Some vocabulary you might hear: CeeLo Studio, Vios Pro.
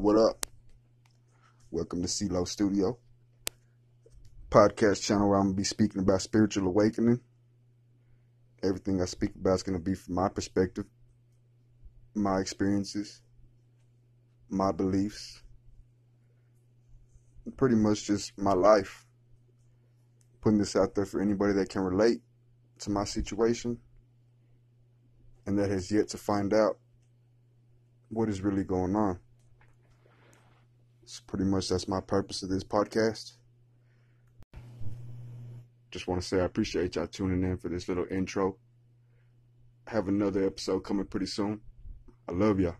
What up? Welcome to CeeLo Studio, podcast channel where I'm going to be speaking about spiritual awakening. Everything I speak about is going to be from my perspective, my experiences, my beliefs, pretty much just my life. Putting this out there for anybody that can relate to my situation and that has yet to find out what is really going on. So pretty much that's my purpose of this podcast. Just want to say I appreciate y'all tuning in for this little intro. I have another episode coming pretty soon. I love y'all.